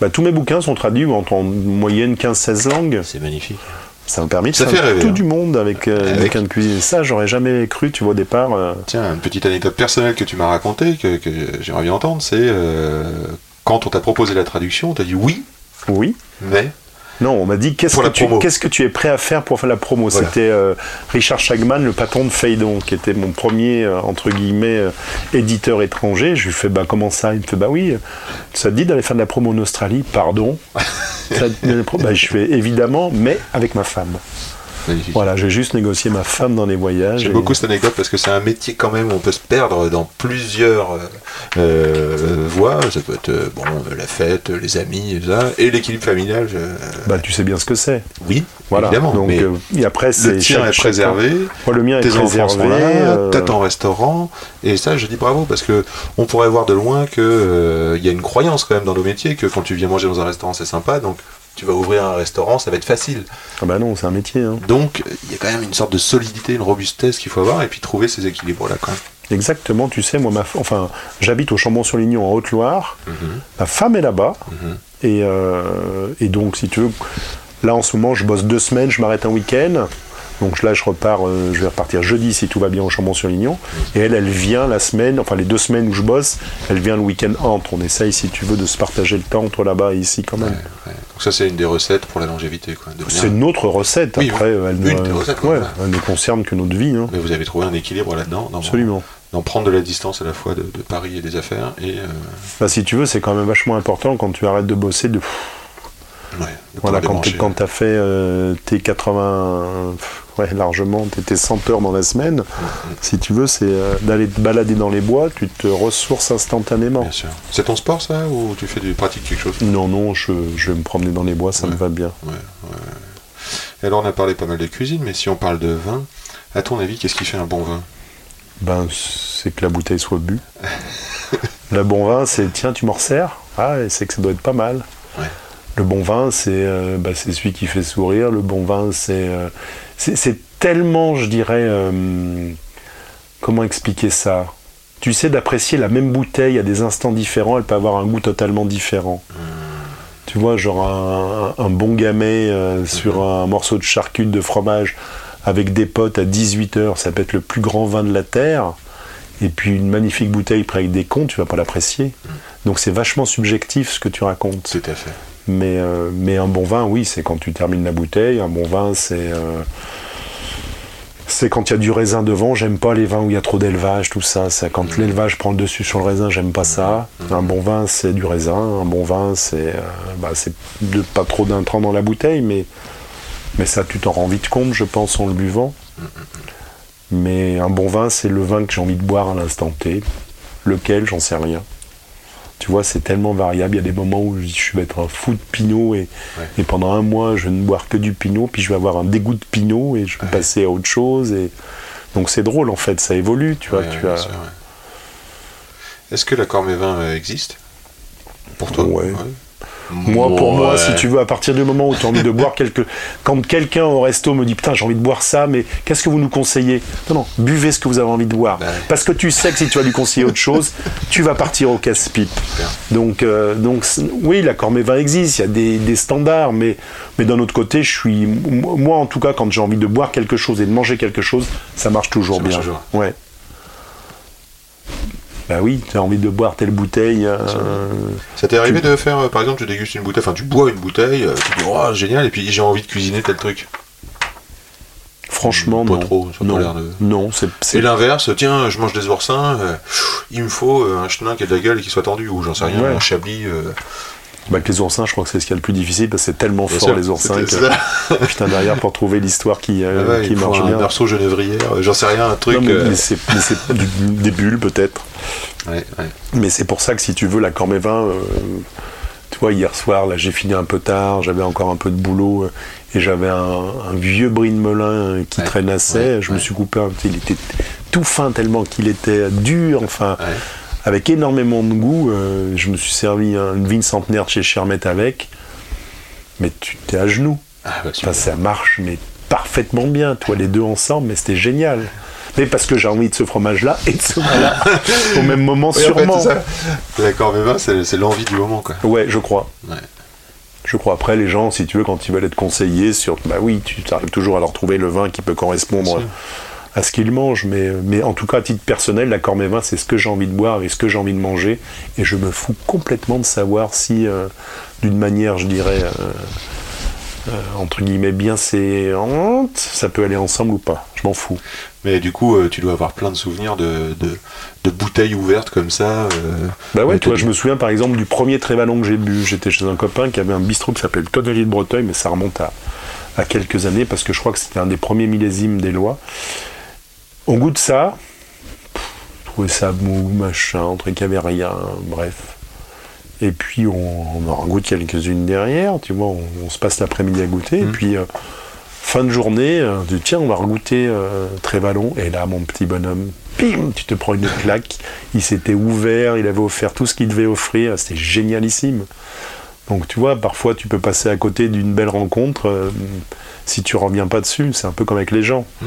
Bah, tous mes bouquins sont traduits en, en moyenne quinze à seize langues. C'est magnifique. Ça me permet de faire rêver, tout hein. du monde avec euh, avec... des bouquins de cuisine. Ça, j'aurais jamais cru, tu vois, au départ. Euh... Tiens, une petite anecdote personnelle que tu m'as racontée, que, que j'aimerais bien entendre, c'est euh, quand on t'a proposé la traduction, on t'a dit oui. Oui. Mais... Non, on m'a dit qu'est-ce que, tu, qu'est-ce que tu es prêt à faire pour faire la promo. Voilà. C'était euh, Richard Schagman, le patron de Feydon, qui était mon premier, euh, entre guillemets, euh, éditeur étranger. Je lui fais, bah comment ça? Il me fait, bah oui, ça te dit d'aller faire de la promo en Australie? Pardon. Ça te dit, bah, je fais, évidemment, mais avec ma femme. Magnifique. Voilà, j'ai juste négocié ma femme dans les voyages. J'aime et... beaucoup cette anecdote parce que c'est un métier quand même où on peut se perdre dans plusieurs euh, voies. Ça peut être euh, bon, la fête, les amis, et, ça, et l'équilibre familial. Je... Bah, tu sais bien ce que c'est. Oui, voilà. Évidemment. Donc, mais euh, et après, c'est le tien est préservé. Moi, le mien est préservé. Euh... T'as ton restaurant. Et ça, je dis bravo parce que on pourrait voir de loin que il euh, y a une croyance quand même dans nos métiers que quand tu viens manger dans un restaurant, c'est sympa. Donc tu vas ouvrir un restaurant, ça va être facile. Ah bah non, c'est un métier. Hein. Donc, il y a quand même une sorte de solidité, une robustesse qu'il faut avoir, et puis trouver ces équilibres-là, quand même. Exactement, tu sais, moi, ma f... enfin, j'habite au Chambon-sur-Lignon, en Haute-Loire. Mm-hmm. Ma femme est là-bas, mm-hmm. et, euh... et donc, si tu veux, là, en ce moment, je bosse deux semaines, je m'arrête un week-end, donc là, je repars, euh, je vais repartir jeudi, si tout va bien, au Chambon-sur-Lignon, mm-hmm. et elle, elle vient la semaine, enfin, les deux semaines où je bosse, elle vient le week-end entre. On essaye, si tu veux, de se partager le temps entre là-bas et ici, quand même. Ouais, ouais. Ça, c'est une des recettes pour la longévité. Quoi, c'est une autre recette. Oui, après, oui. Elle, une euh, des recettes, ouais, elle ne concerne que notre vie. Hein. Mais vous avez trouvé un équilibre là-dedans. Dans Absolument. D'en prendre de la distance à la fois de, de Paris et des affaires. Et, euh... bah, si tu veux, c'est quand même vachement important quand tu arrêtes de bosser. De... Ouais, voilà, quand tu as fait euh, tes quatre-vingts... Ouais, largement, tu étais cent heures dans la semaine. Mm-hmm. Si tu veux, c'est euh, d'aller te balader dans les bois, tu te ressources instantanément. Bien sûr. C'est ton sport, ça, ou tu fais du pratique quelque chose? Non, non, je, je vais me promener dans les bois, ça ouais. me va bien. Ouais, ouais. Et alors, on a parlé pas mal de cuisine, mais si on parle de vin, à ton avis, qu'est-ce qui fait un bon vin? Ben, c'est que la bouteille soit bue. Le bon vin, c'est tiens, tu m'en resserres. Ah, c'est que ça doit être pas mal. Ouais. Le bon vin, c'est, euh, bah, c'est celui qui fait sourire. Le bon vin, c'est, euh, c'est, c'est tellement, je dirais, euh, comment expliquer ça? Tu sais, d'apprécier la même bouteille à des instants différents, elle peut avoir un goût totalement différent. Mmh. Tu vois, genre un, un, un bon gamay euh, mmh. sur un morceau de charcute de fromage avec des potes à dix-huit heures, ça peut être le plus grand vin de la terre. Et puis une magnifique bouteille près avec des cons, tu vas pas l'apprécier. Mmh. Donc c'est vachement subjectif ce que tu racontes. Tout à fait. Mais, euh, mais un bon vin, oui, c'est quand tu termines la bouteille. Un bon vin, c'est, euh, c'est quand il y a du raisin devant. J'aime pas les vins où il y a trop d'élevage, tout ça. C'est quand mmh. l'élevage prend le dessus sur le raisin, j'aime pas ça. Mmh. Un bon vin, c'est du raisin. Un bon vin, c'est, euh, bah, c'est de, pas trop d'intrants dans la bouteille, mais, mais ça, tu t'en rends vite compte, je pense, en le buvant. Mmh. Mais un bon vin, c'est le vin que j'ai envie de boire à l'instant T. Lequel, j'en sais rien. Tu vois, c'est tellement variable. Il y a des moments où je vais être un fou de Pinot et, ouais. et pendant un mois, je vais ne boire que du Pinot, puis je vais avoir un dégoût de Pinot et je vais ouais. passer à autre chose. Et... Donc c'est drôle, en fait, ça évolue. Tu vois, ouais, tu as... sûr, ouais. Est-ce que la cormévin existe pour toi? Ouais. Ouais. Moi, bon, pour moi, ouais. si tu veux, à partir du moment où tu as envie de boire quelque... Quand quelqu'un au resto me dit « Putain, j'ai envie de boire ça, mais qu'est-ce que vous nous conseillez ?» Non, non, buvez ce que vous avez envie de boire. Ouais. Parce que tu sais que si tu vas lui conseiller autre chose, tu vas partir au casse-pipe. Donc, euh, donc oui, la cormévin existe, il y a des, des standards, mais, mais d'un autre côté, je suis... Moi, en tout cas, quand j'ai envie de boire quelque chose et de manger quelque chose, ça marche toujours ça bien. Marche toujours. Ouais. Bah oui, tu as envie de boire telle bouteille. Euh, ça t'est arrivé tu... de faire, par exemple, tu dégustes une bouteille, enfin tu bois une bouteille, tu te dis, oh, génial, et puis j'ai envie de cuisiner tel truc. Franchement, pas non. trop, ça non. L'air de... non c'est, c'est... Et l'inverse, tiens, je mange des oursins, euh, il me faut un chenin qui a de la gueule et qui soit tendu, ou j'en sais rien, ouais. un chablis. Euh... Bah, que les oursins, je crois que c'est ce qu'il y a le plus difficile parce que c'est tellement bien fort sûr, les oursins que putain derrière pour trouver l'histoire qui, euh, ah ouais, qui marche un bien. Un berceau genévrière, j'en sais rien, un truc. Non, mais, euh... mais c'est, mais c'est du, des bulles peut-être. Ouais, ouais. Mais c'est pour ça que si tu veux la cormévin, euh, tu vois hier soir là j'ai fini un peu tard, j'avais encore un peu de boulot euh, et j'avais un, un vieux brie de melun qui ouais, traînassait. Ouais, je ouais. me suis coupé un petit, il était tout fin tellement qu'il était dur, enfin. Ouais. Avec énormément de goût, euh, je me suis servi une vigne centenaire de chez Chermette avec, mais tu t'es à genoux. Ah, bah, enfin, ça marche mais parfaitement bien, toi les deux ensemble, mais c'était génial. Mais parce que j'ai envie de ce fromage-là et de ce fromage-là au même moment oui, sûrement. En fait, c'est ça. D'accord, mais ben, c'est, c'est l'envie du moment quoi. Ouais, je crois. Ouais. Je crois après les gens, si tu veux, quand ils veulent être conseillés sur, bah oui, tu arrives toujours à leur trouver le vin qui peut correspondre. À ce qu'il mange, mais, mais en tout cas à titre personnel, la cormévin, c'est ce que j'ai envie de boire et ce que j'ai envie de manger, et je me fous complètement de savoir si, euh, d'une manière, je dirais, euh, euh, entre guillemets bien séante, ça peut aller ensemble ou pas, je m'en fous. Mais du coup, euh, tu dois avoir plein de souvenirs de, de, de bouteilles ouvertes comme ça. Euh, bah ouais, toi, je me souviens par exemple du premier Trévalon que j'ai bu. J'étais chez un copain qui avait un bistrot qui s'appelait le Tonnelier de Breteuil, mais ça remonte à, à quelques années parce que je crois que c'était un des premiers millésimes des lois. Au goût de ça, je trouvais ça mou, machin, entre qu'il n'y avait rien, bref. Et puis on, on en goûte quelques-unes derrière, tu vois, on, on se passe l'après-midi à goûter, mmh. et puis euh, fin de journée, euh, tu dis tiens, on va regoûter euh, Trévalon, et là, mon petit bonhomme, bim, tu te prends une claque, il s'était ouvert, il avait offert tout ce qu'il devait offrir, c'était génialissime. Donc tu vois, parfois tu peux passer à côté d'une belle rencontre, euh, si tu reviens pas dessus, c'est un peu comme avec les gens. Mmh.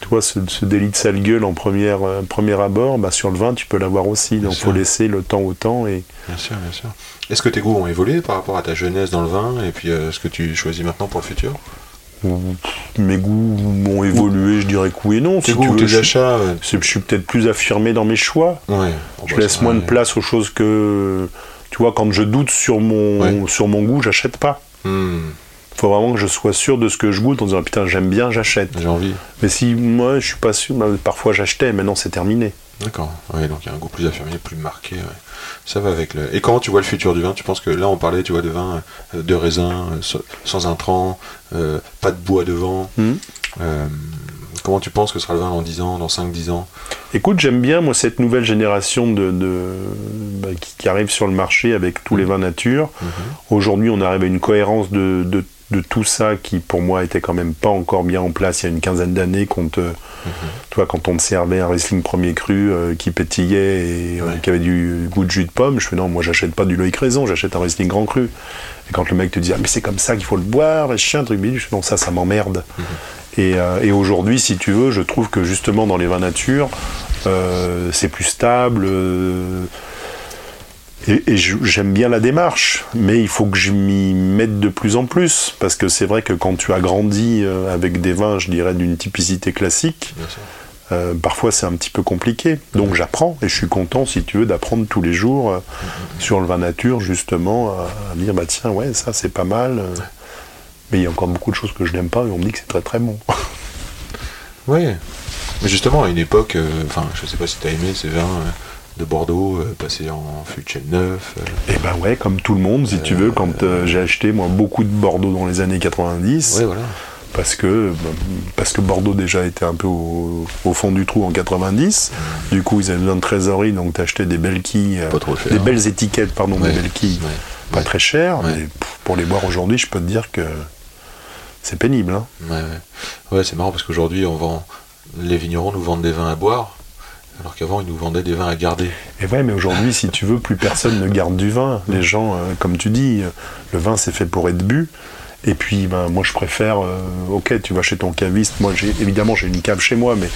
Tu vois, ce, ce délit de sale gueule en première, euh, premier abord, bah, sur le vin tu peux l'avoir aussi, bien donc il faut laisser le temps au temps. Et... Bien sûr, bien sûr. Est-ce que tes goûts ont évolué par rapport à ta jeunesse dans le vin, et puis euh, ce que tu choisis maintenant pour le futur ? Mes goûts ont évolué, je dirais que oui et non. Tes si goûts, tes achats. Je, je suis peut-être plus affirmé dans mes choix. Ouais, je laisse moins de place aux choses que... Tu vois, quand je doute sur mon, ouais. sur mon goût, j'achète pas. Il hmm. faut vraiment que je sois sûr de ce que je goûte en disant ah, putain, j'aime bien, j'achète. J'ai envie. Mais si moi, je suis pas sûr, bah, parfois j'achetais, maintenant c'est terminé. D'accord. Ouais, donc il y a un goût plus affirmé, plus marqué. Ouais. Ça va avec le. Et comment tu vois le futur du vin ? Tu penses que là, on parlait, tu vois, de vin euh, de raisin, euh, sans intrants, euh, pas de bois devant. Hmm. Euh, comment tu penses que sera le vin dans dix ans, dans cinq dix ans ? Écoute, j'aime bien, moi, cette nouvelle génération de, de, bah, qui, qui arrive sur le marché avec tous mmh. les vins nature. Mmh. Aujourd'hui, on arrive à une cohérence de, de, de tout ça qui, pour moi, était quand même pas encore bien en place il y a une quinzaine d'années. Quand, euh, mmh. toi, quand on te servait un Riesling premier cru euh, qui pétillait et euh, ouais. qui avait du goût de jus de pomme, je fais non, moi, j'achète pas du Loïc Raison, j'achète un Riesling grand cru. Et quand le mec te dit ah, mais c'est comme ça qu'il faut le boire, et chien, truc, je fais non, ça, ça m'emmerde. Mmh. Et, euh, et aujourd'hui, si tu veux, je trouve que justement dans les vins nature, euh, c'est plus stable. Euh, et et j'aime bien la démarche, mais il faut que je m'y mette de plus en plus. Parce que c'est vrai que quand tu as grandi avec des vins, je dirais, d'une typicité classique, euh, parfois c'est un petit peu compliqué. Donc j'apprends, et je suis content, si tu veux, d'apprendre tous les jours euh, sur le vin nature, justement, à, à dire, bah tiens, ouais, ça c'est pas mal. Euh, Mais il y a encore beaucoup de choses que je n'aime pas et on me dit que c'est très très bon. Oui, mais justement à une époque, enfin euh, je sais pas si tu as aimé ces vins euh, de Bordeaux, euh, passés en fût de chêne neuf. Eh ben ouais, comme tout le monde si euh, tu veux, quand euh, euh, j'ai acheté moi beaucoup de Bordeaux dans les années quatre-vingt-dix, ouais, voilà. parce, que, bah, parce que Bordeaux déjà était un peu au, au fond du trou en quatre-vingt-dix, mmh. du coup ils avaient besoin de trésorerie, donc tu achetais des belles quilles, euh, cher, des hein. belles étiquettes, pardon, ouais, des belles quilles, ouais, pas ouais. très chères, ouais. mais pour les boire aujourd'hui je peux te dire que... C'est pénible, hein. Ouais, ouais. ouais, c'est marrant parce qu'aujourd'hui, on vend les vignerons nous vendent des vins à boire, alors qu'avant, ils nous vendaient des vins à garder. Et ouais, mais aujourd'hui, si tu veux, plus personne ne garde du vin. Les gens, euh, comme tu dis, euh, le vin, c'est fait pour être bu. Et puis, ben, moi, je préfère. Euh, ok, tu vas chez ton caviste. Moi, j'ai évidemment, j'ai une cave chez moi, mais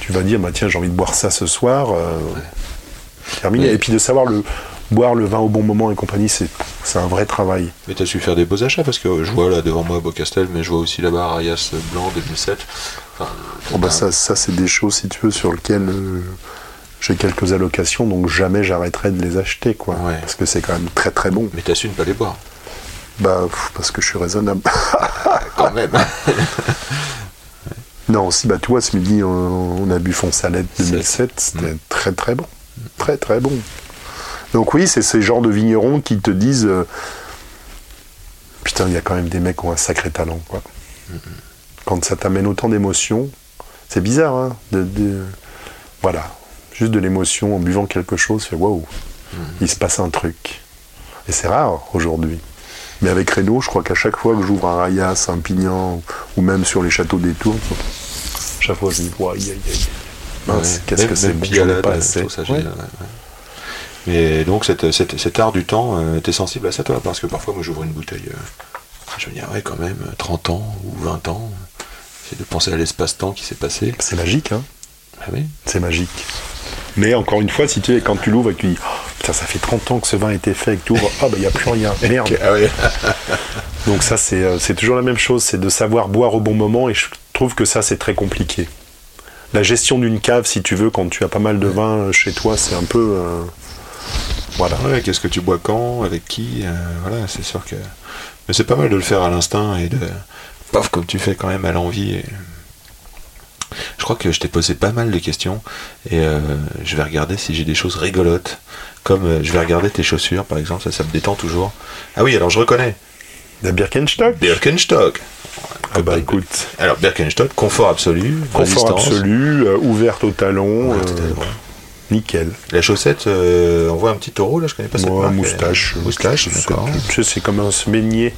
tu vas dire, bah tiens, j'ai envie de boire ça ce soir. Euh, ouais. Terminé. Ouais. Et puis de savoir le. Boire le vin au bon moment et compagnie, c'est, c'est un vrai travail. Mais tu as su faire des beaux achats parce que je vois là devant moi Beaucastel, mais je vois aussi là-bas Arias Blanc deux mille sept. Enfin, oh bah un... ça, ça, c'est des choses, si tu veux, sur lesquelles euh, j'ai quelques allocations, donc jamais j'arrêterai de les acheter, quoi. Ouais. Parce que c'est quand même très très bon. Mais tu as su ne pas les boire. Bah, pff, parce que je suis raisonnable. Quand même. Non, si, bah, toi, ce midi, on, on a bu Fonsalette deux mille sept, c'était mmh. très très bon. Très très bon. Donc oui, c'est ces genres de vignerons qui te disent euh, putain, il y a quand même des mecs qui ont un sacré talent, quoi. Mm-hmm. Quand ça t'amène autant d'émotions, c'est bizarre, hein. De, de... Voilà, juste de l'émotion en buvant quelque chose, c'est waouh, mm-hmm. il se passe un truc. Et c'est rare aujourd'hui. Mais avec Reynaud, je crois qu'à chaque fois que j'ouvre un Rayas, un Pignan, ou même sur les châteaux des Tours, chaque fois je dis waouh, aïe aïe aïe. Mince, ouais. Qu'est-ce même, que c'est bon, j'en ai pas assez. Mais donc cette, cette, cet art du temps, euh, t'es sensible à ça toi, parce que parfois moi j'ouvre une bouteille, euh, je me dis ah ouais quand même, trente ans ou vingt ans, c'est de penser à l'espace-temps qui s'est passé. C'est magique hein. Ah oui. C'est magique. Mais encore une fois, si tu es, quand tu l'ouvres et que tu dis oh, putain ça fait trente ans que ce vin a été fait et que tu ouvres, ah bah il n'y a plus rien, merde. Ah ouais. Donc ça c'est, c'est toujours la même chose, c'est de savoir boire au bon moment et je trouve que ça c'est très compliqué. La gestion d'une cave si tu veux, quand tu as pas mal de vin chez toi, c'est un peu... Euh, Voilà. Ouais, qu'est-ce que tu bois quand, avec qui, euh, voilà, c'est sûr que Mais c'est pas mal de le faire à l'instinct et de... Paf, comme tu fais quand même à l'envie. Et... Je crois que je t'ai posé pas mal de questions et euh, je vais regarder si j'ai des choses rigolotes. Comme euh, je vais regarder tes chaussures par exemple, ça, ça me détend toujours. Ah oui, alors je reconnais. La Birkenstock. Birkenstock. Ah bah écoute. Alors Birkenstock, confort absolu. Confort absolu, euh, ouverte au talon. Ouverte au talon. Euh... Nickel. La chaussette, euh, on voit un petit taureau là, je connais pas cette ouais, marque. Moustache. Elle... Moustache, d'accord. C'est, c'est comme un smeignier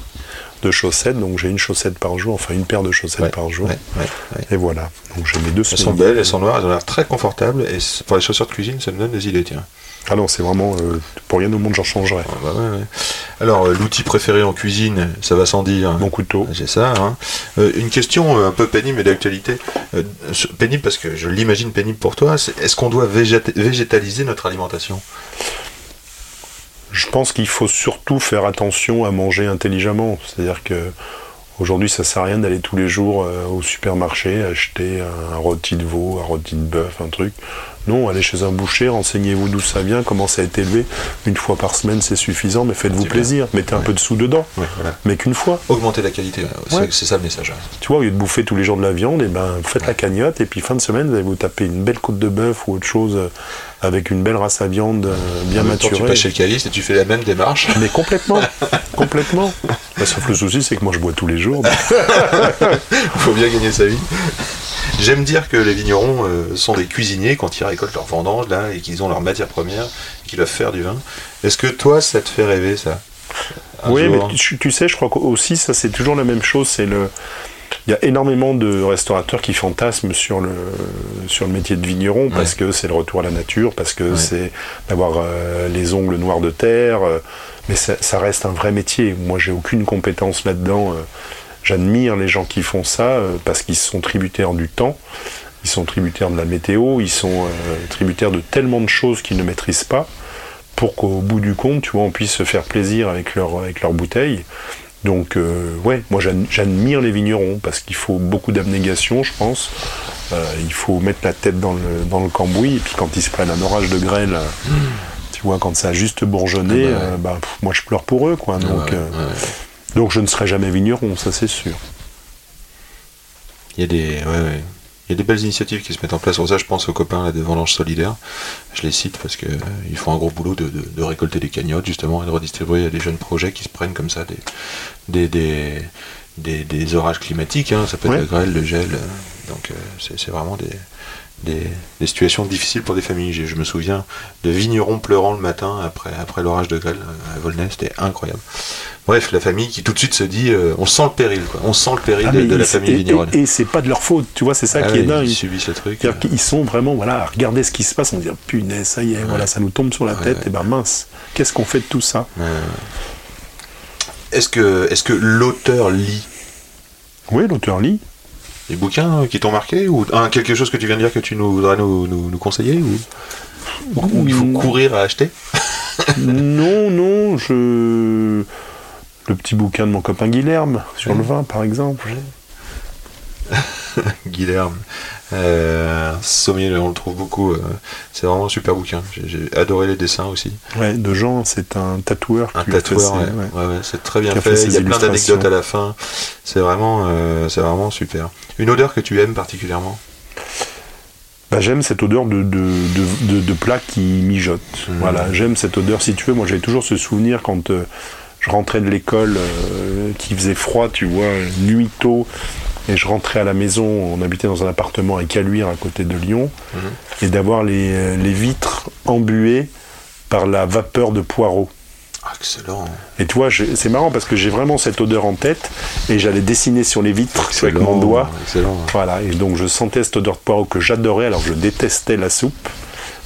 de chaussettes, donc j'ai une chaussette par jour, enfin une paire de chaussettes ouais, par jour. Ouais, ouais, ouais. Et voilà. Donc j'ai mes deux. Elles sont belles, elles sont noires, elles ont l'air très confortables. Et pour les chaussures de cuisine, ça me donne des idées, tiens. Ah non, c'est vraiment euh, pour rien au monde, j'en changerais. Ah bah ouais, ouais. Alors euh, l'outil préféré en cuisine, ça va sans dire. Mon couteau. C'est ça. Hein. Euh, une question euh, un peu pénible et d'actualité, euh, pénible parce que je l'imagine pénible pour toi. C'est, est-ce qu'on doit végét- végétaliser notre alimentation ? Je pense qu'il faut surtout faire attention à manger intelligemment. C'est-à-dire que aujourd'hui, ça sert à rien d'aller tous les jours euh, au supermarché acheter un rôti de veau, un rôti de bœuf, un truc. Non, allez chez un boucher, renseignez-vous d'où ça vient, comment ça a été élevé. Une fois par semaine, c'est suffisant, mais faites-vous plaisir. Mettez un ouais. peu de sous dedans, ouais, voilà. mais qu'une fois. Augmentez la qualité, ouais. c'est, c'est ça le message. Ouais. Tu vois, au lieu de bouffer tous les jours de la viande, eh ben, vous faites ouais. la cagnotte, et puis fin de semaine, vous allez vous taper une belle côte de bœuf ou autre chose, avec une belle race à viande euh, bien en même temps, maturée. Tu passes chez le caviste et tu fais la même démarche. Mais complètement, complètement. Bah, sauf le souci, c'est que moi, je bois tous les jours. Il faut bien gagner sa vie. J'aime dire que les vignerons euh, sont des cuisiniers quand ils récoltent leurs vendanges là, et qu'ils ont leurs matières premières, qu'ils doivent faire du vin. Est-ce que toi, ça te fait rêver, ça ? Oui, mais tu, tu sais, je crois qu'aussi, ça, c'est toujours la même chose. C'est le... Il y a énormément de restaurateurs qui fantasment sur le, sur le métier de vigneron, parce ouais. que c'est le retour à la nature, parce que ouais. c'est d'avoir euh, les ongles noirs de terre. Euh, mais ça, ça reste un vrai métier. Moi, j'ai aucune compétence là-dedans. Euh, J'admire les gens qui font ça euh, parce qu'ils sont tributaires du temps, ils sont tributaires de la météo, ils sont euh, tributaires de tellement de choses qu'ils ne maîtrisent pas pour qu'au bout du compte, tu vois, on puisse se faire plaisir avec leur, avec leur bouteille. Donc, euh, ouais, moi j'admire les vignerons parce qu'il faut beaucoup d'abnégation, je pense. Euh, il faut mettre la tête dans le, dans le cambouis et puis quand ils se prennent un orage de grêle, mmh. tu vois, quand ça a juste bourgeonné, ah bah ouais. euh, bah, pff, moi je pleure pour eux, quoi. Ah donc, ouais, euh, ouais. Donc je ne serai jamais vigneron, ça c'est sûr. Il y a des, ouais, ouais. Il y a des belles initiatives qui se mettent en place. Pour ça, je pense aux copains là, de Vendange Solidaire. Je les cite parce qu'ils euh, font un gros boulot de, de, de récolter des cagnottes, justement, et de redistribuer à des jeunes projets qui se prennent comme ça des, des, des, des, des orages climatiques. Hein. Ça peut être ouais. la grêle, le gel. Euh, donc euh, c'est, c'est vraiment des... Des, des situations difficiles pour des familles. Je, je me souviens de vignerons pleurant le matin après, après l'orage de grêle à Volnay, c'était incroyable. Bref, la famille qui tout de suite se dit euh, on sent le péril, quoi. On sent le péril ah, de, de la famille vigneronne. Et, et c'est pas de leur faute, tu vois, c'est ça ah, qui oui, est dingue. Ils subissent le truc. C'est-à-dire qu'ils sont vraiment, voilà, à regarder ce qui se passe, on dit punaise, ça y est, ouais. voilà, ça nous tombe sur la tête, ouais. et ben mince, qu'est-ce qu'on fait de tout ça ouais. Est-ce que, est-ce que l'auteur lit ? Oui, l'auteur lit. Des bouquins qui t'ont marqué ou hein, quelque chose que tu viens de dire que tu nous voudrais nous, nous, nous conseiller ou, ou, ou il faut courir à acheter? Non, non, je le petit bouquin de mon copain Guilherme sur ouais. le vin par exemple. Guilherme, euh, Sommier, on le trouve beaucoup. Euh, c'est vraiment un super bouquin. J'ai, j'ai adoré les dessins aussi. Ouais, de Jean, c'est un tatoueur. Un tatoueur, ouais. Ouais. Ouais, ouais, c'est très bien fait. fait. Il y a plein d'anecdotes à la fin. C'est vraiment, euh, c'est vraiment super. Une odeur que tu aimes particulièrement ? Bah, j'aime cette odeur de, de, de, de, de plat qui mijote. Mmh. Voilà, j'aime cette odeur. Si tu veux, moi j'ai toujours ce souvenir quand euh, je rentrais de l'école, euh, qu'il faisait froid, tu vois, nuit tôt. Et je rentrais à la maison, on habitait dans un appartement à Caluire, à côté de Lyon, mmh. et d'avoir les, les vitres embuées par la vapeur de poireaux. Excellent. Et toi, je, c'est marrant parce que j'ai vraiment cette odeur en tête, et j'allais dessiner sur les vitres excellent, avec mon doigt. Excellent. Voilà, et donc je sentais cette odeur de poireaux que j'adorais, alors je détestais la soupe.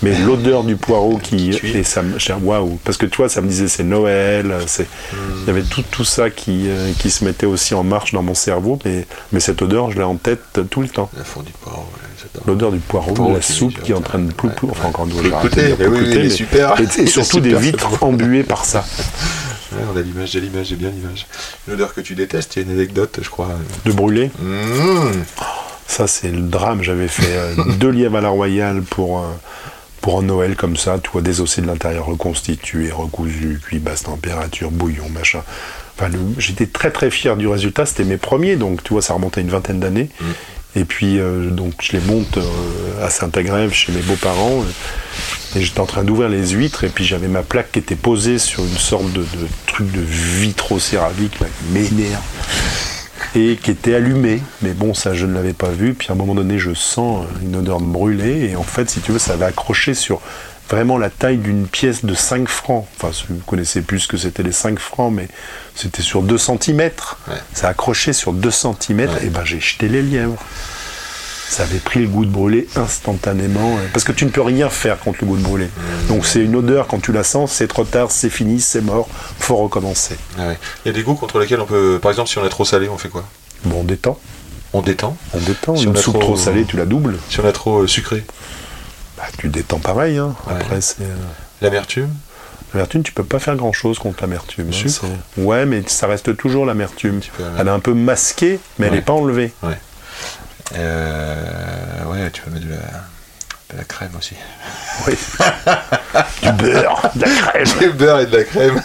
Mais l'odeur du poireau qui, qui et ça, waouh, parce que tu vois, ça me disait c'est Noël, c'est, il mmh. y avait tout tout ça qui euh, qui se mettait aussi en marche dans mon cerveau, mais mais cette odeur, je l'ai en tête tout le temps. La fond du poireau, ouais, l'odeur du poireau, de la qui soupe qui est en train de plou plou, enfin encore une fois, écoutez, écoutez, super, et surtout des vitres embuées par ça. Ouais, on a l'image, j'ai l'image, j'ai bien l'image. Une odeur que tu détestes, il y a une anecdote, je crois. De brûler. Mmh. Ça c'est le drame, j'avais fait euh, deux lièvres à la royale pour. Euh, Pour un Noël comme ça, tu vois, désossé de l'intérieur, reconstitué, recousu, cuit, basse température, bouillon, machin. enfin, le, j'étais très très fier du résultat, c'était mes premiers, donc tu vois, ça remontait à une vingtaine d'années. Mmh. Et puis, euh, donc, je les monte euh, à Saint-Agrève chez mes beaux-parents. Euh, et j'étais en train d'ouvrir les huîtres. Et puis, j'avais ma plaque qui était posée sur une sorte de, de truc de vitro-céramique, là, qui m'énerve. Et qui était allumée. Mais bon, ça, je ne l'avais pas vu. Puis, à un moment donné, je sens une odeur de brûlé. Et en fait, si tu veux, ça avait accroché sur vraiment la taille d'une pièce de cinq francs. Enfin, vous ne connaissez plus ce que c'était les cinq francs, mais c'était sur deux centimètres. Ouais. Ça accrochait sur deux centimètres, ouais. Et ben j'ai jeté les lièvres. Ça avait pris le goût de brûlé instantanément, parce que tu ne peux rien faire contre le goût de brûlé. Mmh. Donc c'est une odeur, quand tu la sens, c'est trop tard, c'est fini, c'est mort, il faut recommencer. Ah ouais. Il y a des goûts contre lesquels on peut... Par exemple, si on est trop salé, on fait quoi? Bon, on détend. On détend On détend, si une on soupe trop, trop salée, tu la doubles. Si on a trop sucré, bah, tu détends pareil, hein. Après, ouais. C'est... Euh... L'amertume L'amertume, tu peux pas faire grand-chose contre l'amertume. Hein, c'est... Ouais, mais ça reste toujours l'amertume. Elle est un peu masquée, mais ouais. Elle n'est pas enlevée. Ouais. Euh... ouais, tu peux mettre de la, de la crème aussi. Oui. Du beurre, de la crème. Du beurre et de la crème.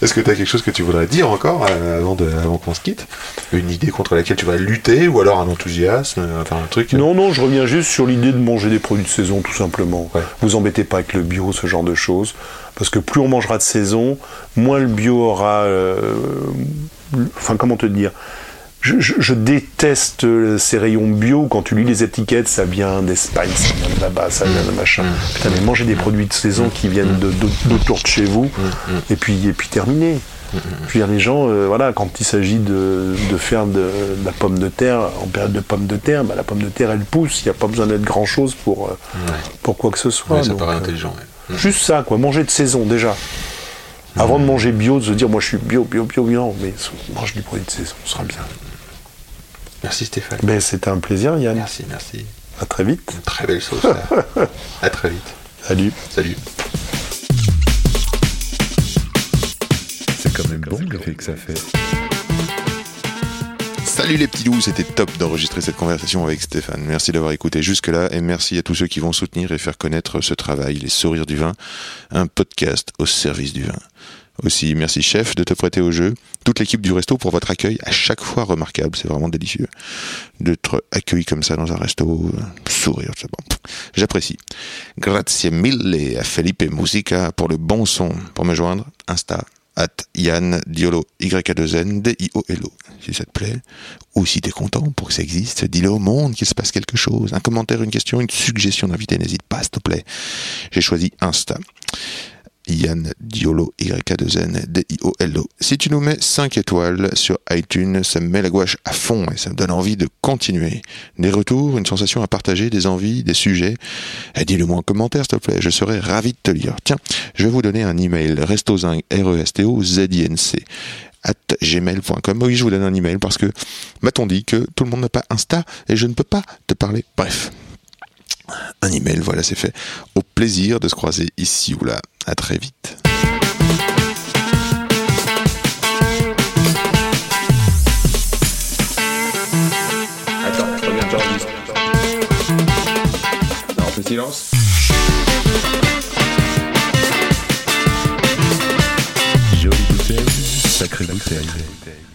Est-ce que tu as quelque chose que tu voudrais dire encore euh, avant, de, avant qu'on se quitte? Une idée contre laquelle tu vas lutter, ou alors un enthousiasme, enfin un truc... Euh... Non, non, je reviens juste sur l'idée de manger des produits de saison, tout simplement. Ouais. Vous embêtez pas avec le bio, ce genre de choses, parce que plus on mangera de saison, moins le bio aura... Euh... Enfin, comment te dire? Je, je, je déteste ces rayons bio, quand tu lis les étiquettes, ça vient d'Espagne, ça vient de là-bas, ça vient de machin. Putain, mais mangez des produits de saison qui viennent de, de, d'autour de chez vous, et puis, et puis terminé. Je veux dire, les gens, euh, voilà, quand il s'agit de, de faire de, de la pomme de terre, en période de pomme de terre, bah, la pomme de terre, elle pousse, il n'y a pas besoin d'être grand-chose pour, euh, ouais. pour quoi que ce soit. Ouais, ça donc, paraît euh, intelligent. Ouais. Juste ça, quoi, manger de saison, déjà. Avant de manger bio, de se dire, moi je suis bio, bio, bio, non, mais mange du produit de saison, ce sera bien. Merci Stéphane. Ben, c'était un plaisir Yann. Merci, merci. À très vite. Une très belle sauce. Là. À très vite. Salut. Salut. C'est quand même bon le fait que ça fait. Salut les petits loups, c'était top d'enregistrer cette conversation avec Stéphane. Merci d'avoir écouté jusque-là et merci à tous ceux qui vont soutenir et faire connaître ce travail, Les Sourires du Vin, un podcast au service du vin. Aussi, merci chef de te prêter au jeu, toute l'équipe du resto pour votre accueil à chaque fois remarquable, c'est vraiment délicieux d'être accueilli comme ça dans un resto, sourire, c'est bon, j'apprécie. Grazie mille à Felipe Musica pour le bon son. Pour me joindre, Insta, at Yann Diolo, Y A deux N, D I O L O, si ça te plaît, ou si t'es content pour que ça existe, dis-le au monde qu'il se passe quelque chose, un commentaire, une question, une suggestion d'invité, n'hésite pas s'il te plaît, j'ai choisi Insta. Yann Diolo, Y A deux N, D I O L O. Si tu nous mets cinq étoiles sur iTunes, ça me met la gouache à fond et ça me donne envie de continuer. Des retours, une sensation à partager, des envies, des sujets. Et dis-le moi en commentaire, s'il te plaît. Je serais ravi de te lire. Tiens, je vais vous donner un email. Restozinc, R E S T O Z I N C at gmail point com. Oui, je vous donne un email parce que m'a-t-on dit que tout le monde n'a pas Insta et je ne peux pas te parler. Bref. Un email, voilà, c'est fait. Au plaisir de se croiser ici ou là. À très vite. Attends, je reviens, j'enregistre. Non, on fait silence. Jolie bouteille, sacrée bouteille.